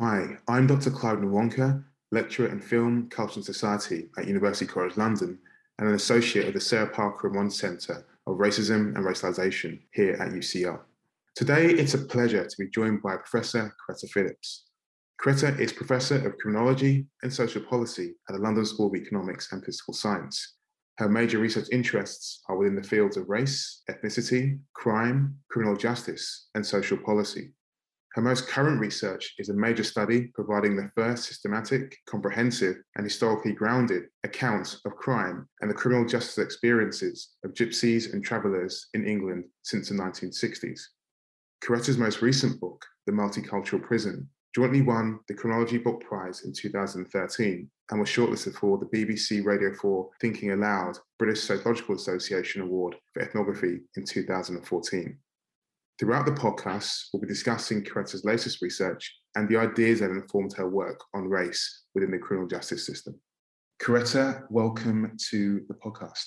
Hi, I'm Dr. Clive Nwonka, lecturer in film, culture and society at University College London and an associate of the Sarah Parker Remond Centre of Racism and Racialisation here at UCL. Today, it's a pleasure to be joined by Professor Coretta Phillips. Coretta is Professor of Criminology and Social Policy at the London School of Economics and Political Science. Her major research interests are within the fields of race, ethnicity, crime, criminal justice, and social policy. Her most current research is a major study providing the first systematic, comprehensive, and historically grounded accounts of crime and the criminal justice experiences of gypsies and travellers in England since the 1960s. Coretta's most recent book, The Multicultural Prison, jointly won the Criminology Book Prize in 2013 and was shortlisted for the BBC Radio 4 Thinking Allowed British Psychological Association Award for Ethnography in 2014. Throughout the podcast, we'll be discussing Coretta's latest research and the ideas that informed her work on race within the criminal justice system. Coretta, welcome to the podcast.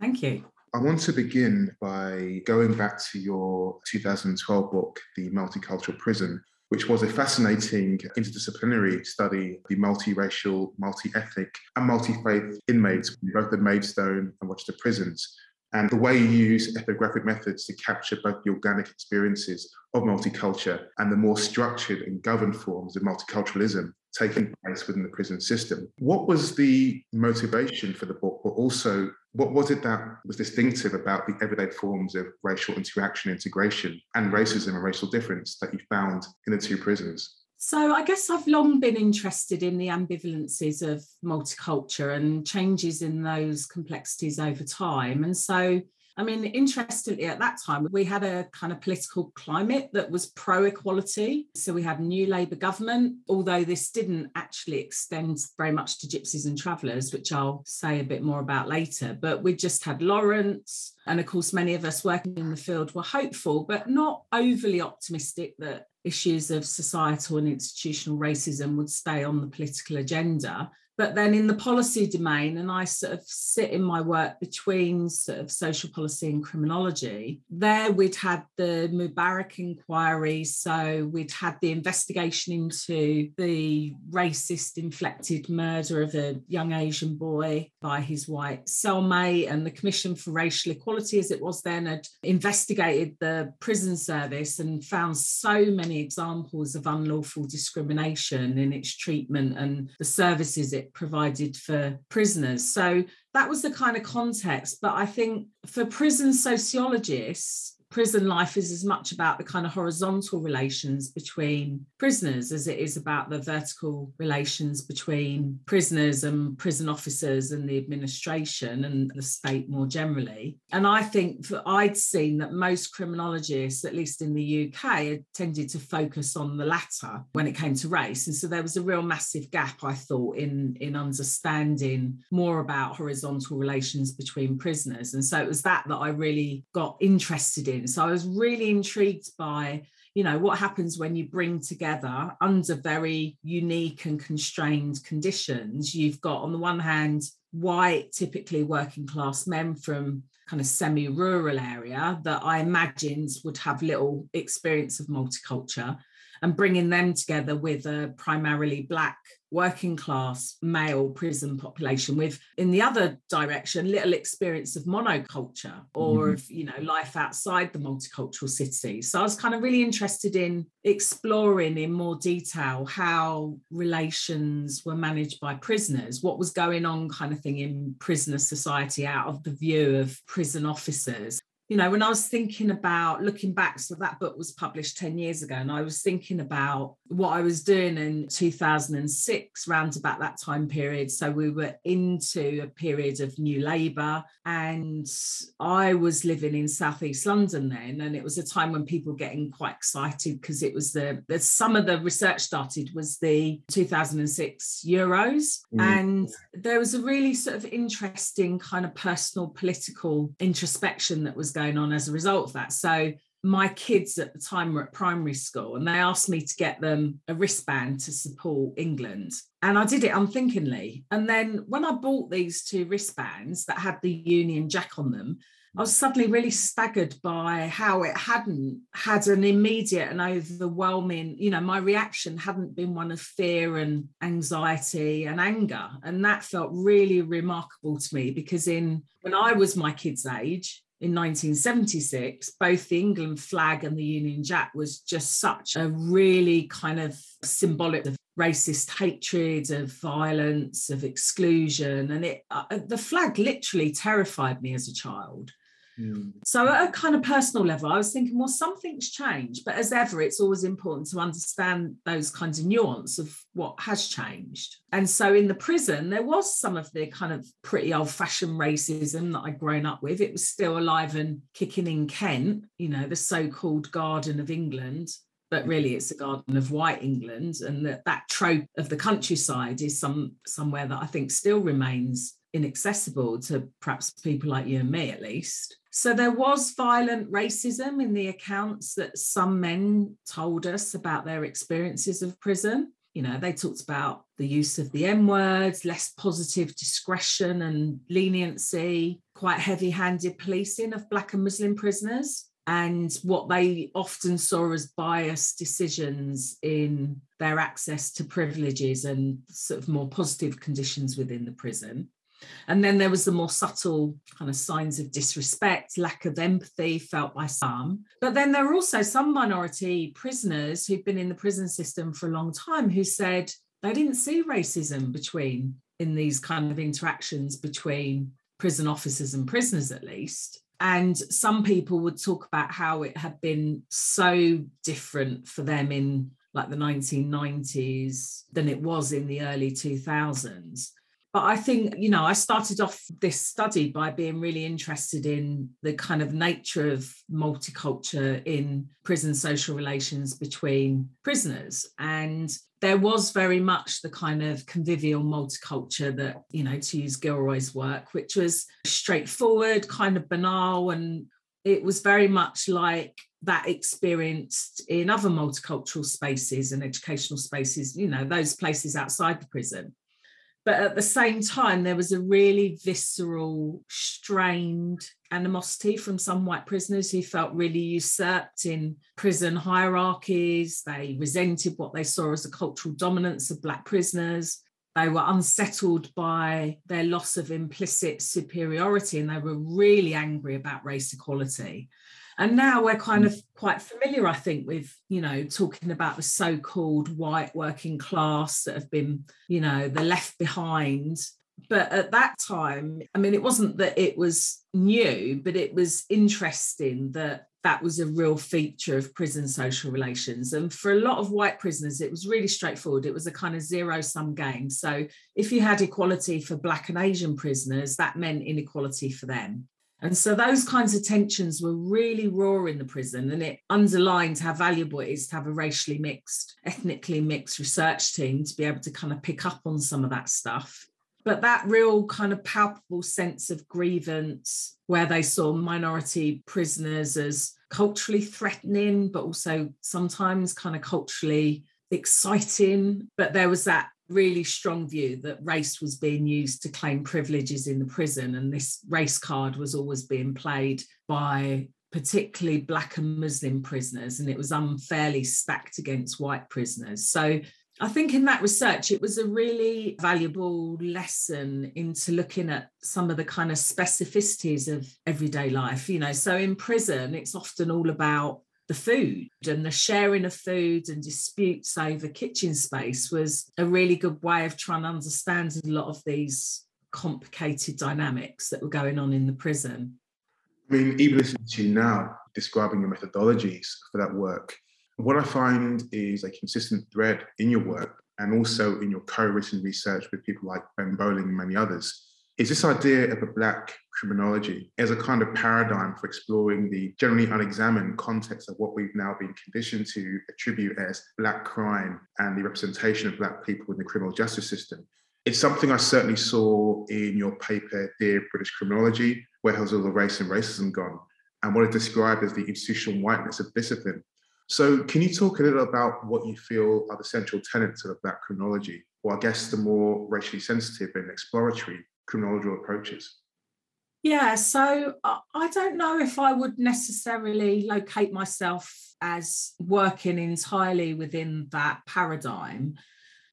Thank you. I want to begin by going back to your 2012 book, The Multicultural Prison, which was a fascinating interdisciplinary study of the multiracial, multi-ethnic and multi-faith inmates in both the Maidstone and Rochester prisons, and the way you use ethnographic methods to capture both the organic experiences of multiculture and the more structured and governed forms of multiculturalism taking place within the prison system. What was the motivation for the book, but also what was it that was distinctive about the everyday forms of racial interaction, integration, and racism and racial difference that you found in the two prisons? So I guess I've long been interested in the ambivalences of multiculture and changes in those complexities over time. And so, I mean, interestingly, at that time, we had a kind of political climate that was pro-equality. So we had new Labour government, although this didn't actually extend very much to gypsies and travellers, which I'll say a bit more about later. But we just had Lawrence. And of course, many of us working in the field were hopeful, but not overly optimistic that issues of societal and institutional racism would stay on the political agenda. But then in the policy domain, and I sort of sit in my work between sort of social policy and criminology, there we'd had the Mubarak inquiry. So we'd had the investigation into the racist inflected murder of a young Asian boy by his white cellmate, and the Commission for Racial Equality, as it was then, had investigated the prison service and found so many examples of unlawful discrimination in its treatment and the services it provided for prisoners. So that was the kind of context. But I think for prison sociologists, prison life is as much about the kind of horizontal relations between prisoners as it is about the vertical relations between prisoners and prison officers and the administration and the state more generally. And I think I'd seen that most criminologists, at least in the UK, had tended to focus on the latter when it came to race. And so there was a real massive gap, I thought, in understanding more about horizontal relations between prisoners. And so it was that I really got interested in. So I was really intrigued by, you know, what happens when you bring together, under very unique and constrained conditions, you've got on the one hand white, typically working class men from kind of semi-rural area that I imagined would have little experience of multiculture, and bringing them together with a primarily black working class male prison population with, in the other direction, little experience of monoculture or of, you know, life outside the multicultural city. So I was kind of really interested in exploring in more detail how relations were managed by prisoners, what was going on kind of thing in prisoner society out of the view of prison officers. You know, when I was thinking about looking back, so that book was published 10 years ago, and I was thinking about what I was doing in 2006, round about that time period. So we were into a period of New Labour, and I was living in southeast London then, and it was a time when people were getting quite excited because it was the some of the research started was the 2006 Euros, and there was a really sort of interesting kind of personal political introspection that was going on as a result of that. So my kids at the time were at primary school, and they asked me to get them a wristband to support England. And I did it unthinkingly. And then when I bought these two wristbands that had the Union Jack on them, I was suddenly really staggered by how it hadn't had an immediate and overwhelming, you know, my reaction hadn't been one of fear and anxiety and anger. And that felt really remarkable to me, because when I was my kid's age, in 1976, both the England flag and the Union Jack was just such a really kind of symbolic of racist hatred, of violence, of exclusion. And the flag literally terrified me as a child. Mm. So at a kind of personal level, I was thinking, well, something's changed. But as ever, it's always important to understand those kinds of nuance of what has changed. And so in the prison, there was some of the kind of pretty old-fashioned racism that I'd grown up with. It was still alive and kicking in Kent, you know, the so-called Garden of England. But really, it's the Garden of White England. And that trope of the countryside is somewhere that I think still remains inaccessible to perhaps people like you and me, at least. So there was violent racism in the accounts that some men told us about their experiences of prison. You know, they talked about the use of the N-words, less positive discretion and leniency, quite heavy-handed policing of Black and Muslim prisoners, and what they often saw as biased decisions in their access to privileges and sort of more positive conditions within the prison. And then there was the more subtle kind of signs of disrespect, lack of empathy felt by some. But then there were also some minority prisoners who'd been in the prison system for a long time who said they didn't see racism in these kind of interactions between prison officers and prisoners, at least. And some people would talk about how it had been so different for them in like the 1990s than it was in the early 2000s. But I think, you know, I started off this study by being really interested in the kind of nature of multiculture in prison social relations between prisoners. And there was very much the kind of convivial multiculture that, you know, to use Gilroy's work, which was straightforward, kind of banal. And it was very much like that experienced in other multicultural spaces and educational spaces, you know, those places outside the prison. But at the same time, there was a really visceral, strained animosity from some white prisoners who felt really usurped in prison hierarchies. They resented what they saw as a cultural dominance of Black prisoners. They were unsettled by their loss of implicit superiority, and they were really angry about race equality. And now we're kind of quite familiar, I think, with, you know, talking about the so-called white working class that have been, you know, the left behind. But at that time, I mean, it wasn't that it was new, but it was interesting that that was a real feature of prison social relations. And for a lot of white prisoners, it was really straightforward. It was a kind of zero-sum game. So if you had equality for Black and Asian prisoners, that meant inequality for them. And so those kinds of tensions were really raw in the prison, and it underlines how valuable it is to have a racially mixed, ethnically mixed research team to be able to kind of pick up on some of that stuff. But that real kind of palpable sense of grievance, where they saw minority prisoners as culturally threatening, but also sometimes kind of culturally exciting. But there was that really strong view that race was being used to claim privileges in the prison, and this race card was always being played by particularly Black and Muslim prisoners, and it was unfairly stacked against white prisoners. So I think in that research, it was a really valuable lesson into looking at some of the kind of specificities of everyday life, you know. So in prison, it's often all about the food, and the sharing of food and disputes over kitchen space was a really good way of trying to understand a lot of these complicated dynamics that were going on in the prison. I mean, even listening to you now, describing your methodologies for that work, what I find is a consistent thread in your work and also in your co-written research with people like Ben Bowling and many others, is this idea of a Black criminology as a kind of paradigm for exploring the generally unexamined context of what we've now been conditioned to attribute as Black crime and the representation of Black people in the criminal justice system. It's something I certainly saw in your paper, Dear British Criminology, Where Has All the Race and Racism Gone? And what it described as the institutional whiteness of discipline. So can you talk a little about what you feel are the central tenets of a Black criminology, or I guess the more racially sensitive and exploratory criminological approaches? Yeah, so I don't know if I would necessarily locate myself as working entirely within that paradigm.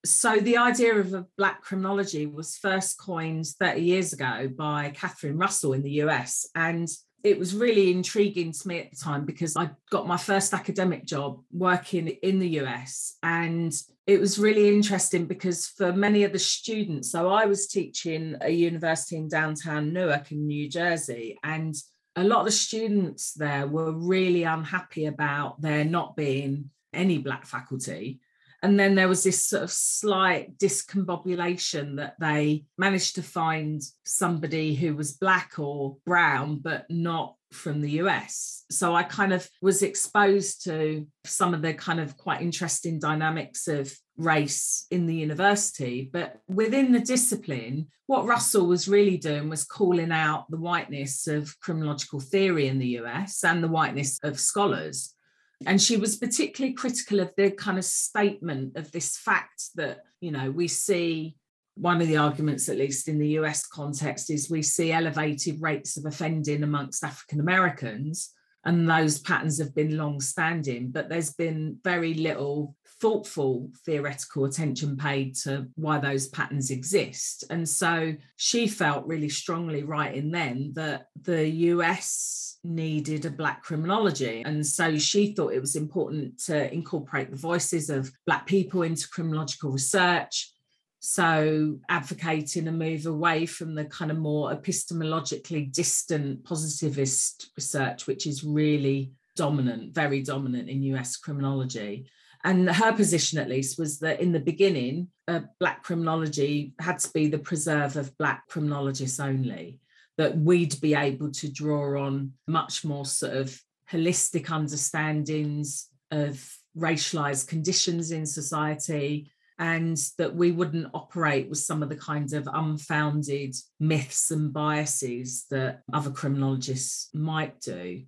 So the idea of a black criminology was first coined 30 years ago by Catherine Russell in the US. And it was really intriguing to me at the time because I got my first academic job working in the US. And it was really interesting because for many of the students, so I was teaching a university in downtown Newark in New Jersey, and a lot of the students there were really unhappy about there not being any black faculty. And then there was this sort of slight discombobulation that they managed to find somebody who was black or brown, but not from the US. So I kind of was exposed to some of the kind of quite interesting dynamics of race in the university. But within the discipline, what Russell was really doing was calling out the whiteness of criminological theory in the US and the whiteness of scholars. And she was particularly critical of the kind of statement of this fact that, you know, we see one of the arguments, at least in the US context, is we see elevated rates of offending amongst African Americans. And those patterns have been long standing, but there's been very little thoughtful theoretical attention paid to why those patterns exist. And so she felt really strongly right in then that the US needed a black criminology. And so she thought it was important to incorporate the voices of black people into criminological research. So advocating a move away from the kind of more epistemologically distant positivist research, which is really dominant, very dominant in US criminology. And her position, at least, was that in the beginning, black criminology had to be the preserve of black criminologists only, that we'd be able to draw on much more sort of holistic understandings of racialized conditions in society, and that we wouldn't operate with some of the kinds of unfounded myths and biases that other criminologists might do.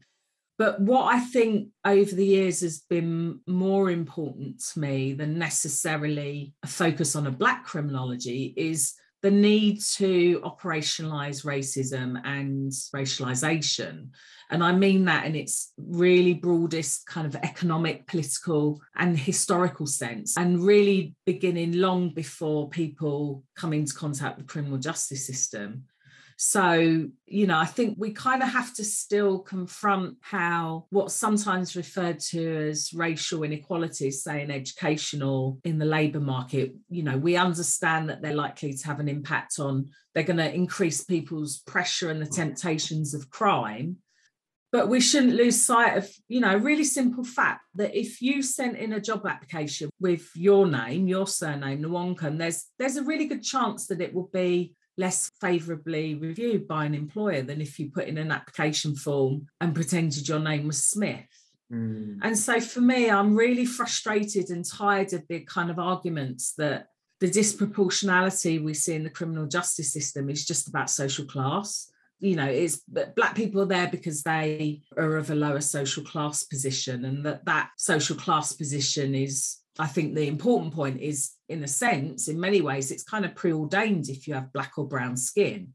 But what I think over the years has been more important to me than necessarily a focus on a black criminology is the need to operationalise racism and racialisation. And I mean that in its really broadest kind of economic, political and historical sense, and really beginning long before people come into contact with the criminal justice system. So, you know, I think we kind of have to still confront how what's sometimes referred to as racial inequalities, say in education or in the labour market, you know, we understand that they're likely to have an impact on, they're going to increase people's pressure and the temptations of crime. But we shouldn't lose sight of, you know, a really simple fact that if you sent in a job application with your name, your surname, Nwonka, there's a really good chance that it will be less favourably reviewed by an employer than if you put in an application form and pretended your name was Smith. Mm. And so for me, I'm really frustrated and tired of the kind of arguments that the disproportionality we see in the criminal justice system is just about social class. You know, it's black people are there because they are of a lower social class position, and that social class position is, I think the important point is, in a sense, in many ways, it's kind of preordained if you have black or brown skin.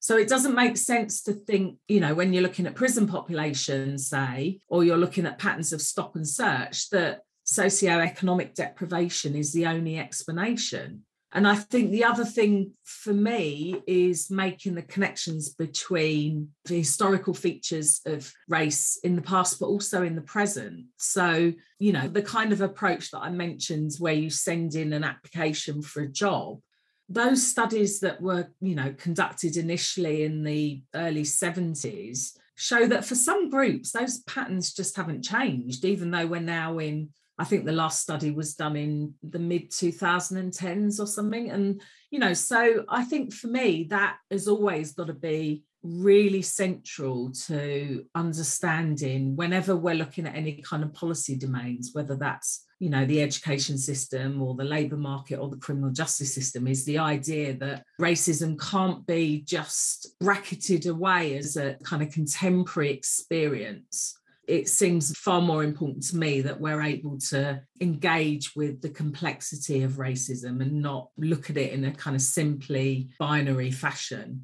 So it doesn't make sense to think, you know, when you're looking at prison populations, say, or you're looking at patterns of stop and search, that socioeconomic deprivation is the only explanation. And I think the other thing for me is making the connections between the historical features of race in the past, but also in the present. So, you know, the kind of approach that I mentioned where you send in an application for a job, those studies that were, you know, conducted initially in the early 70s show that for some groups, those patterns just haven't changed, even though we're now in, I think the last study was done in the mid-2010s or something. And, you know, so I think for me, that has always got to be really central to understanding whenever we're looking at any kind of policy domains, whether that's, you know, the education system or the labour market or the criminal justice system, is the idea that racism can't be just bracketed away as a kind of contemporary experience. It seems far more important to me that we're able to engage with the complexity of racism and not look at it in a kind of simply binary fashion.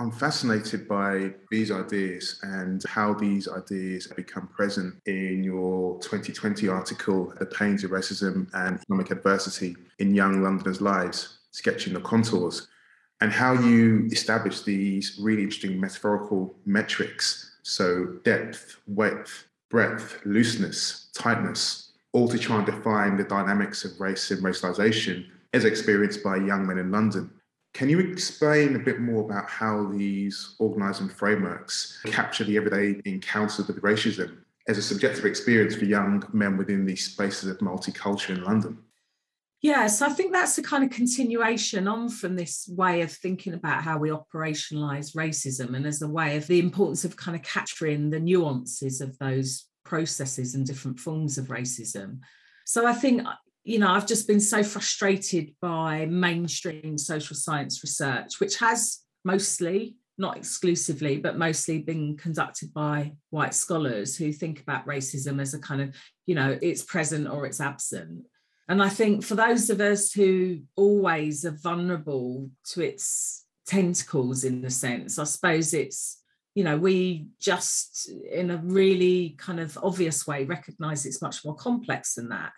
I'm fascinated by these ideas and how these ideas become present in your 2020 article, The Pains of Racism and Economic Adversity in Young Londoners' Lives, Sketching the Contours, and how you establish these really interesting metaphorical metrics. So depth, width, breadth, looseness, tightness, all to try and define the dynamics of race and racialization as experienced by young men in London. Can you explain a bit more about how these organising frameworks capture the everyday encounters with racism as a subjective experience for young men within the spaces of multiculture in London? Yes, I think that's a kind of continuation on from this way of thinking about how we operationalise racism and as a way of the importance of kind of capturing the nuances of those processes and different forms of racism. So I think, you know, I've just been so frustrated by mainstream social science research, which has mostly, not exclusively, but mostly been conducted by white scholars who think about racism as a kind of, you know, it's present or it's absent. And I think for those of us who always are vulnerable to its tentacles, in the sense, I suppose it's, you know, we just in a really kind of obvious way recognise it's much more complex than that.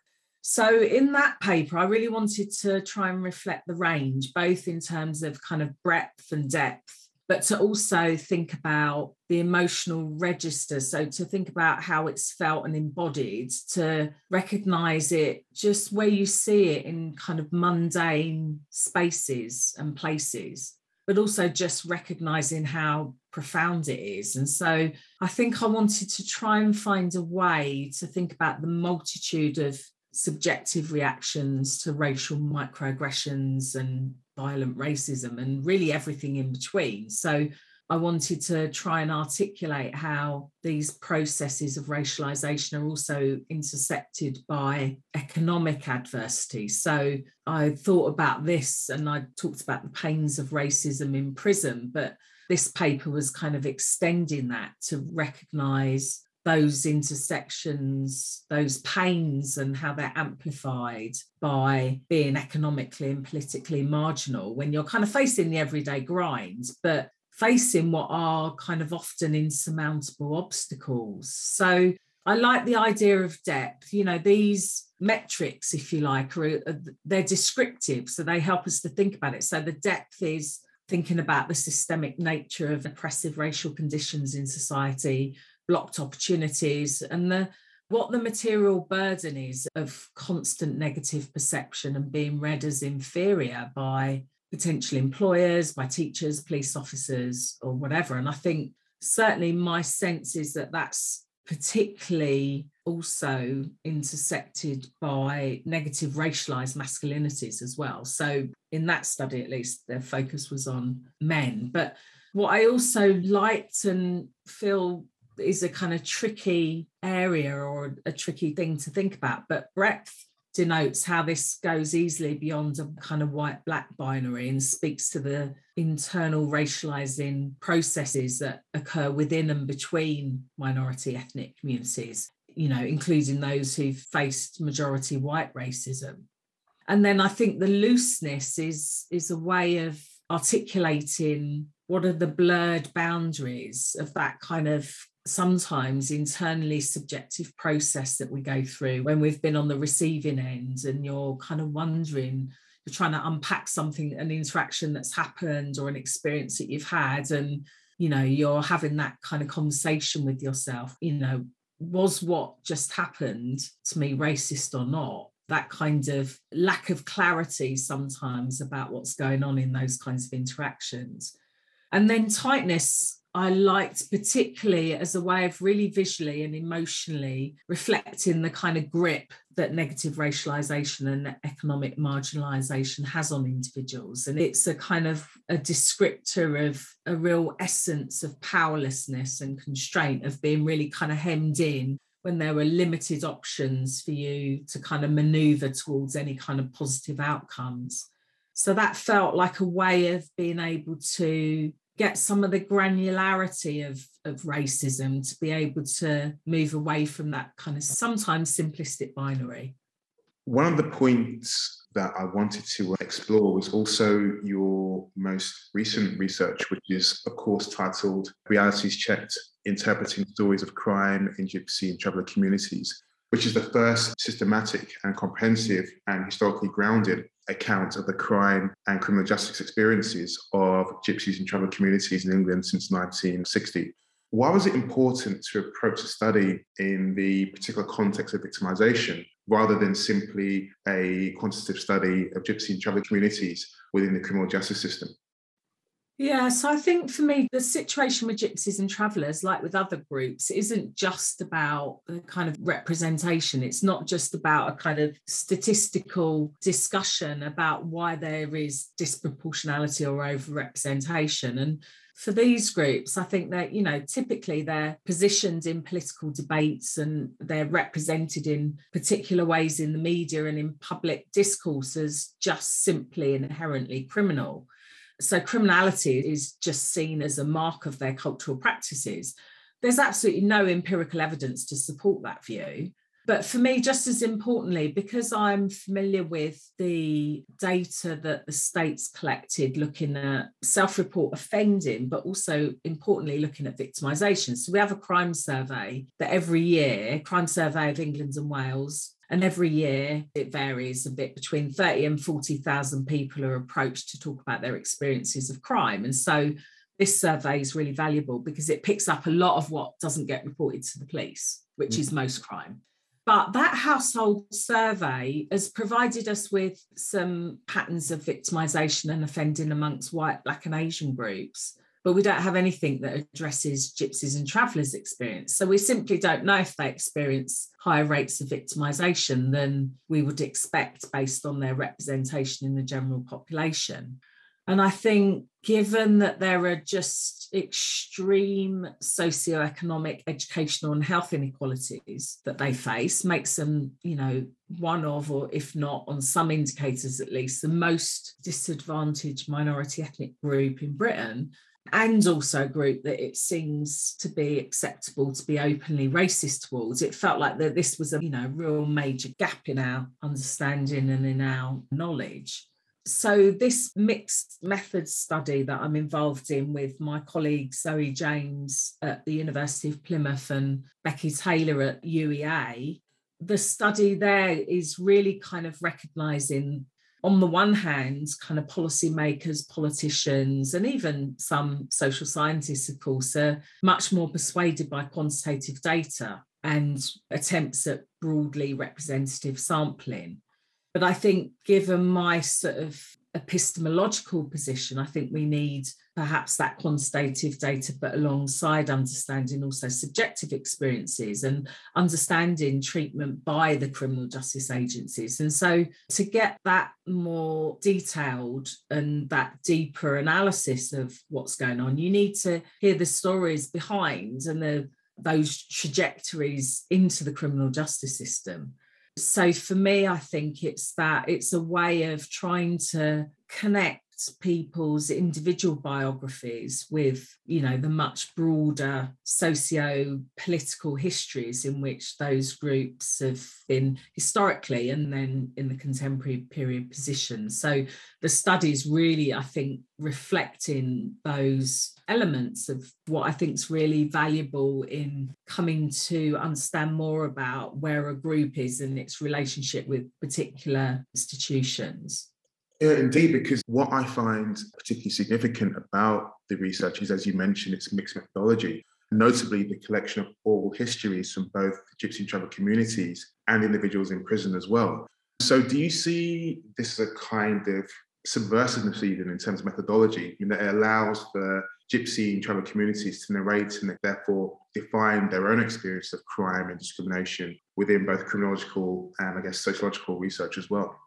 So in that paper, I really wanted to try and reflect the range, both in terms of kind of breadth and depth, but to also think about the emotional register. So to think about how it's felt and embodied, to recognise it just where you see it in kind of mundane spaces and places, but also just recognising how profound it is. And so I think I wanted to try and find a way to think about the multitude of subjective reactions to racial microaggressions and violent racism and really everything in between. So I wanted to try and articulate how these processes of racialization are also intersected by economic adversity. So I thought about this and I talked about the pains of racism in prison, but this paper was kind of extending that to recognize those intersections, those pains, and how they're amplified by being economically and politically marginal when you're kind of facing the everyday grind, but facing what are kind of often insurmountable obstacles. So I like the idea of depth. You know, these metrics, if you like, they're descriptive, so they help us to think about it. So the depth is thinking about the systemic nature of oppressive racial conditions in society, blocked opportunities, and what the material burden is of constant negative perception and being read as inferior by potential employers, by teachers, police officers, or whatever. And I think certainly my sense is that that's particularly also intersected by negative racialized masculinities as well. So in that study, at least, their focus was on men. But what I also liked and feel is a kind of tricky area or a tricky thing to think about, but breadth denotes how this goes easily beyond a kind of white-black binary and speaks to the internal racializing processes that occur within and between minority ethnic communities, you know, including those who've faced majority white racism. And then I think the looseness is a way of articulating what are the blurred boundaries of that kind of sometimes internally subjective process that we go through when we've been on the receiving end and you're kind of wondering, you're trying to unpack something, an interaction that's happened or an experience that you've had, and, you know, you're having that kind of conversation with yourself, you know, was what just happened to me racist or not? That kind of lack of clarity sometimes about what's going on in those kinds of interactions. And then tightness, I liked particularly as a way of really visually and emotionally reflecting the kind of grip that negative racialization and economic marginalization has on individuals. And it's a kind of a descriptor of a real essence of powerlessness and constraint, of being really kind of hemmed in when there were limited options for you to kind of maneuver towards any kind of positive outcomes. So that felt like a way of being able to get some of the granularity of racism, to be able to move away from that kind of sometimes simplistic binary. One of the points that I wanted to explore was also your most recent research, which is a course titled Realities Checked, Interpreting Stories of Crime in Gypsy and Traveller Communities, which is the first systematic and comprehensive and historically grounded account of the crime and criminal justice experiences of Gypsies and Traveller communities in England since 1960. Why was it important to approach the study in the particular context of victimisation rather than simply a quantitative study of Gypsy and Traveller communities within the criminal justice system? Yeah, so I think for me, the situation with Gypsies and Travellers, like with other groups, isn't just about the kind of representation. It's not just about a kind of statistical discussion about why there is disproportionality or overrepresentation. And for these groups, I think that, you know, typically they're positioned in political debates and they're represented in particular ways in the media and in public discourse as just simply inherently criminal. So criminality is just seen as a mark of their cultural practices. There's absolutely no empirical evidence to support that view. But for me, just as importantly, because I'm familiar with the data that the states collected looking at self-report offending, but also importantly looking at victimisation. So we have a crime survey that every year, Crime Survey of England and Wales, and every year it varies a bit, between 30 and 40,000 people are approached to talk about their experiences of crime. And so this survey is really valuable because it picks up a lot of what doesn't get reported to the police, which is most crime. But that household survey has provided us with some patterns of victimisation and offending amongst white, black and Asian groups. But we don't have anything that addresses Gypsies and Travellers' experience. So we simply don't know if they experience higher rates of victimisation than we would expect based on their representation in the general population. And I think given that there are just extreme socioeconomic, educational and health inequalities that they face, makes them, you know, one of, or if not on some indicators at least, the most disadvantaged minority ethnic group in Britain, and also a group that it seems to be acceptable to be openly racist towards. It felt like that this was a, you know, real major gap in our understanding and in our knowledge. So this mixed methods study that I'm involved in with my colleague Zoe James at the University of Plymouth and Becky Taylor at UEA, the study there is really kind of recognising, on the one hand, kind of policymakers, politicians, and even some social scientists, of course, are much more persuaded by quantitative data and attempts at broadly representative sampling. But I think given my sort of epistemological position, I think we need perhaps that quantitative data, but alongside understanding also subjective experiences and understanding treatment by the criminal justice agencies. And so to get that more detailed and that deeper analysis of what's going on, you need to hear the stories behind and those trajectories into the criminal justice system. So for me, I think it's a way of trying to connect people's individual biographies with, you know, the much broader socio-political histories in which those groups have been historically and then in the contemporary period positioned. So the study's really, I think, reflecting those elements of what I think is really valuable in coming to understand more about where a group is and its relationship with particular institutions. Yeah, indeed, because what I find particularly significant about the research is, as you mentioned, it's a mixed methodology, notably the collection of oral histories from both Gypsy and Traveller communities and individuals in prison as well. So do you see this as a kind of subversiveness even in terms of methodology? You know, it allows the Gypsy and Traveller communities to narrate and therefore define their own experience of crime and discrimination within both criminological and, I guess, sociological research as well.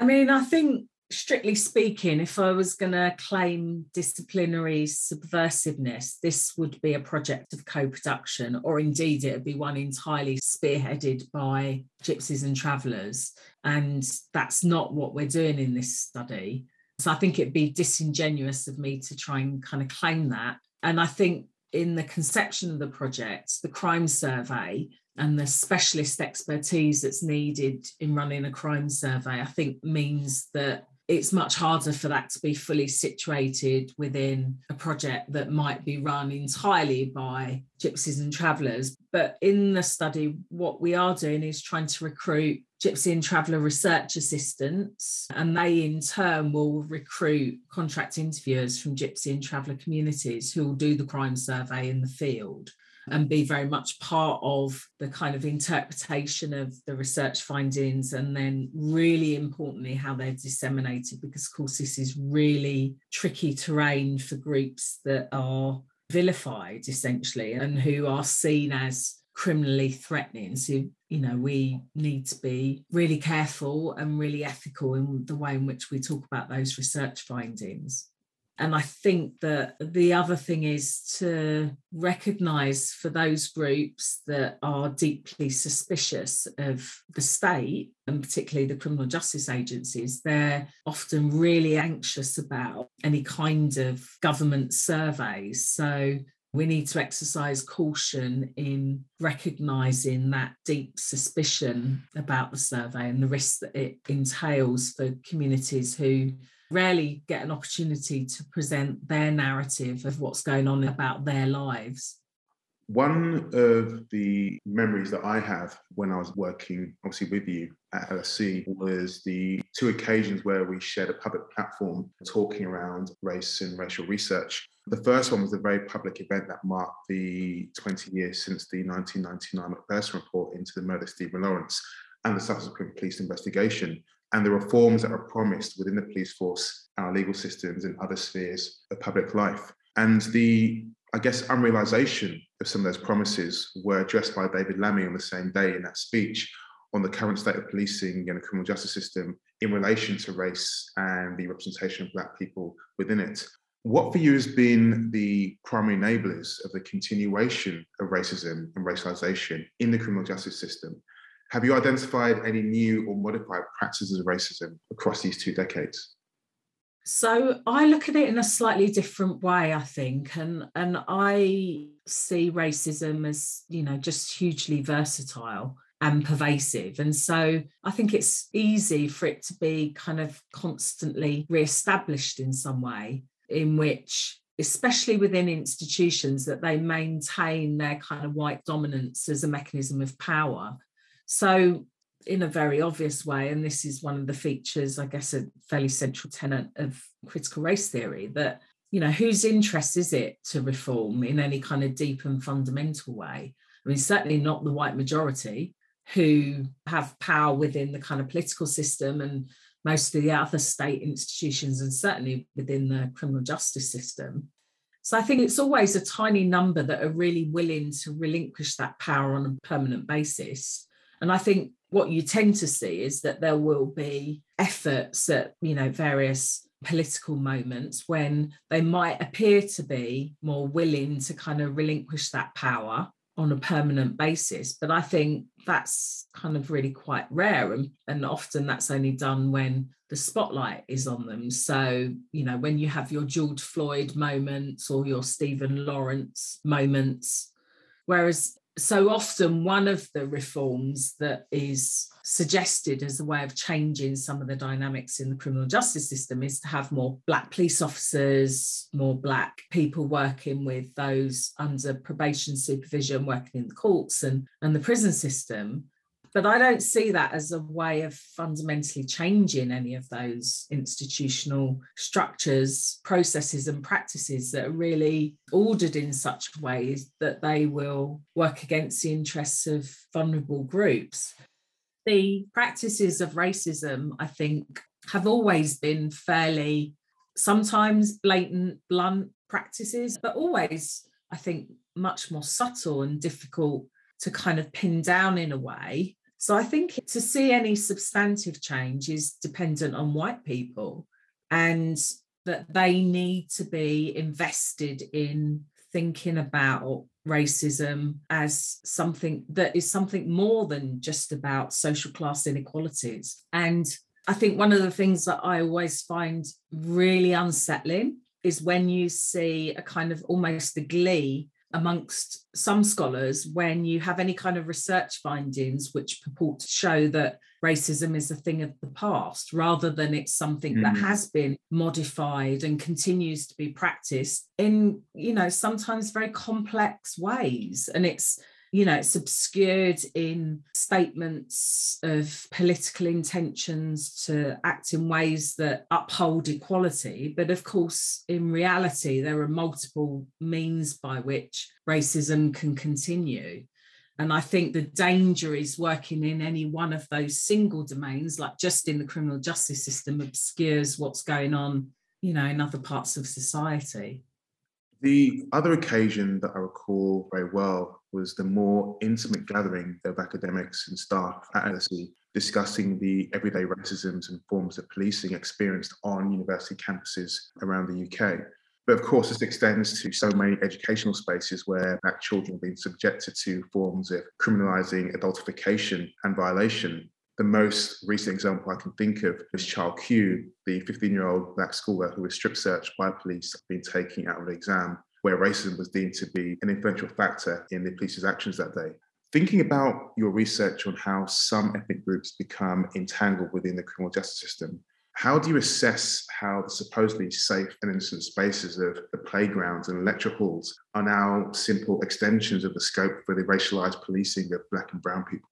I mean, I think, strictly speaking, if I was going to claim disciplinary subversiveness, this would be a project of co-production, or indeed it would be one entirely spearheaded by Gypsies and Travellers. And that's not what we're doing in this study. So I think it'd be disingenuous of me to try and kind of claim that. And I think in the conception of the project, the crime survey and the specialist expertise that's needed in running a crime survey, I think, means that it's much harder for that to be fully situated within a project that might be run entirely by Gypsies and Travellers. But in the study, what we are doing is trying to recruit Gypsy and Traveller research assistants, and they in turn will recruit contract interviewers from Gypsy and Traveller communities who will do the crime survey in the field and be very much part of the kind of interpretation of the research findings, and then really importantly how they're disseminated, because of course this is really tricky terrain for groups that are vilified essentially and who are seen as criminally threatening. So, you know, we need to be really careful and really ethical in the way in which we talk about those research findings. And I think that the other thing is to recognise for those groups that are deeply suspicious of the state, and particularly the criminal justice agencies, they're often really anxious about any kind of government surveys. So we need to exercise caution in recognising that deep suspicion about the survey and the risks that it entails for communities who rarely get an opportunity to present their narrative of what's going on about their lives. One of the memories that I have when I was working, obviously, with you at LSE was the two occasions where we shared a public platform talking around race and racial research. The first one was a very public event that marked the 20 years since the 1999 Macpherson report into the murder of Stephen Lawrence and the subsequent police investigation, and the reforms that are promised within the police force, our legal systems and other spheres of public life. And the, I guess, unrealisation of some of those promises were addressed by David Lammy on the same day in that speech on the current state of policing and the criminal justice system in relation to race and the representation of Black people within it. What for you has been the primary enablers of the continuation of racism and racialisation in the criminal justice system? Have you identified any new or modified practices of racism across these two decades? So I look at it in a slightly different way, I think, and I see racism as, you know, just hugely versatile and pervasive. And so I think it's easy for it to be kind of constantly re-established in some way, in which, especially within institutions, that they maintain their kind of white dominance as a mechanism of power. So in a very obvious way, and this is one of the features, I guess, a fairly central tenet of critical race theory, that, you know, whose interest is it to reform in any kind of deep and fundamental way? I mean, certainly not the white majority who have power within the kind of political system and most of the other state institutions, and certainly within the criminal justice system. So I think it's always a tiny number that are really willing to relinquish that power on a permanent basis. And I think what you tend to see is that there will be efforts at, you know, various political moments when they might appear to be more willing to kind of relinquish that power on a permanent basis. But I think that's kind of really quite rare. And often that's only done when the spotlight is on them. So, you know, when you have your George Floyd moments or your Stephen Lawrence moments, whereas so often one of the reforms that is suggested as a way of changing some of the dynamics in the criminal justice system is to have more Black police officers, more Black people working with those under probation supervision, working in the courts and the prison system. But I don't see that as a way of fundamentally changing any of those institutional structures, processes and practices that are really ordered in such ways that they will work against the interests of vulnerable groups. The practices of racism, I think, have always been fairly, sometimes blatant, blunt practices, but always, I think, much more subtle and difficult to kind of pin down in a way. So I think to see any substantive change is dependent on white people, and that they need to be invested in thinking about racism as something that is something more than just about social class inequalities. And I think one of the things that I always find really unsettling is when you see a kind of almost the glee amongst some scholars when you have any kind of research findings which purport to show that racism is a thing of the past, rather than it's something that has been modified and continues to be practiced in, you know, sometimes very complex ways. And it's, you know, it's obscured in statements of political intentions to act in ways that uphold equality. But of course, in reality, there are multiple means by which racism can continue. And I think the danger is working in any one of those single domains, like just in the criminal justice system, obscures what's going on, you know, in other parts of society. The other occasion that I recall very well was the more intimate gathering of academics and staff at LSE discussing the everyday racisms and forms of policing experienced on university campuses around the UK. But of course, this extends to so many educational spaces where Black children are being subjected to forms of criminalising adultification and violation. The most recent example I can think of is Child Q, the 15-year-old Black schoolgirl who was strip-searched by police after being taken out of an exam, where racism was deemed to be an influential factor in the police's actions that day. Thinking about your research on how some ethnic groups become entangled within the criminal justice system, how do you assess how the supposedly safe and innocent spaces of the playgrounds and lecture halls are now simple extensions of the scope for the racialised policing of Black and brown people?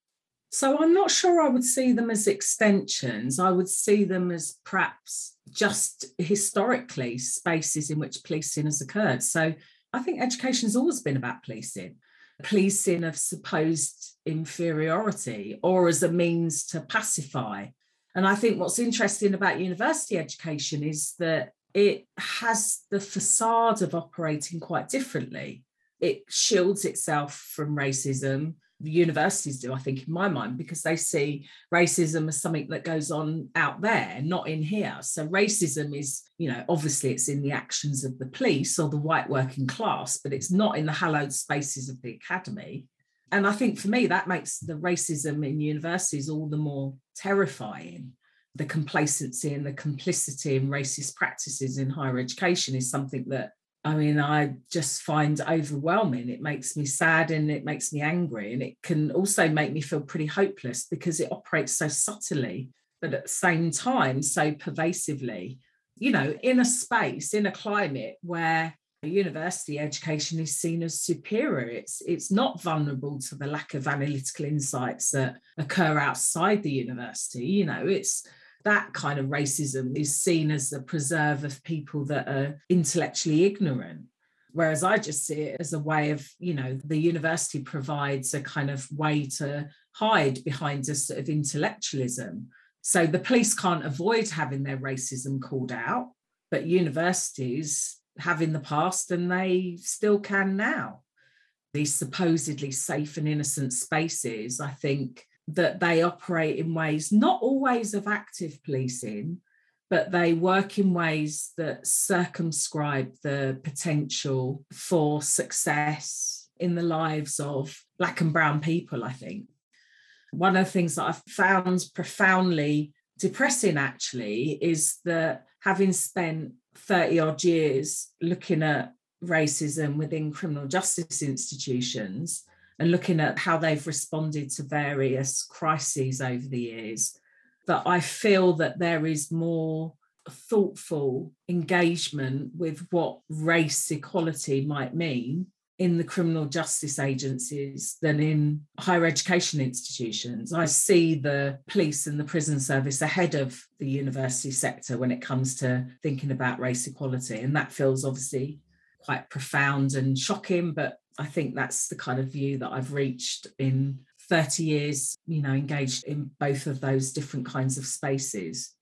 So I'm not sure I would see them as extensions. I would see them as perhaps just historically spaces in which policing has occurred. So I think education's always been about policing, policing of supposed inferiority or as a means to pacify. And I think what's interesting about university education is that it has the facade of operating quite differently. It shields itself from racism. Universities do, I think, in my mind, because they see racism as something that goes on out there, not in here. So racism is, you know, obviously it's in the actions of the police or the white working class, but it's not in the hallowed spaces of the academy. And I think for me, that makes the racism in universities all the more terrifying. The complacency and the complicity in racist practices in higher education is something that, I mean, I just find overwhelming. It makes me sad and it makes me angry. And it can also make me feel pretty hopeless because it operates so subtly, but at the same time, so pervasively, you know, in a space, in a climate where university education is seen as superior. It's not vulnerable to the lack of analytical insights that occur outside the university. You know, it's that kind of racism is seen as a preserve of people that are intellectually ignorant, whereas I just see it as a way of, you know, the university provides a kind of way to hide behind a sort of intellectualism. So the police can't avoid having their racism called out, but universities have in the past and they still can now. These supposedly safe and innocent spaces, I think, that they operate in ways, not always of active policing, but they work in ways that circumscribe the potential for success in the lives of Black and brown people, I think. One of the things that I've found profoundly depressing, actually, is that having spent 30-odd years looking at racism within criminal justice institutions, and looking at how they've responded to various crises over the years, that I feel that there is more thoughtful engagement with what race equality might mean in the criminal justice agencies than in higher education institutions. I see the police and the prison service ahead of the university sector when it comes to thinking about race equality, and that feels obviously quite profound and shocking, but I think that's the kind of view that I've reached in 30 years, you know, engaged in both of those different kinds of spaces.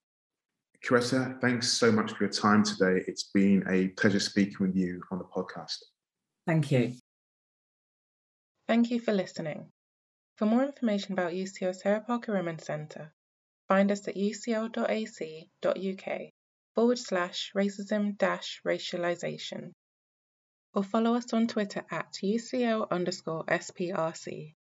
Coretta, thanks so much for your time today. It's been a pleasure speaking with you on the podcast. Thank you. Thank you for listening. For more information about UCL Sarah Parker Remond Centre, find us at ucl.ac.uk/racism-racialisation. Or follow us on Twitter at UCL_SPRC.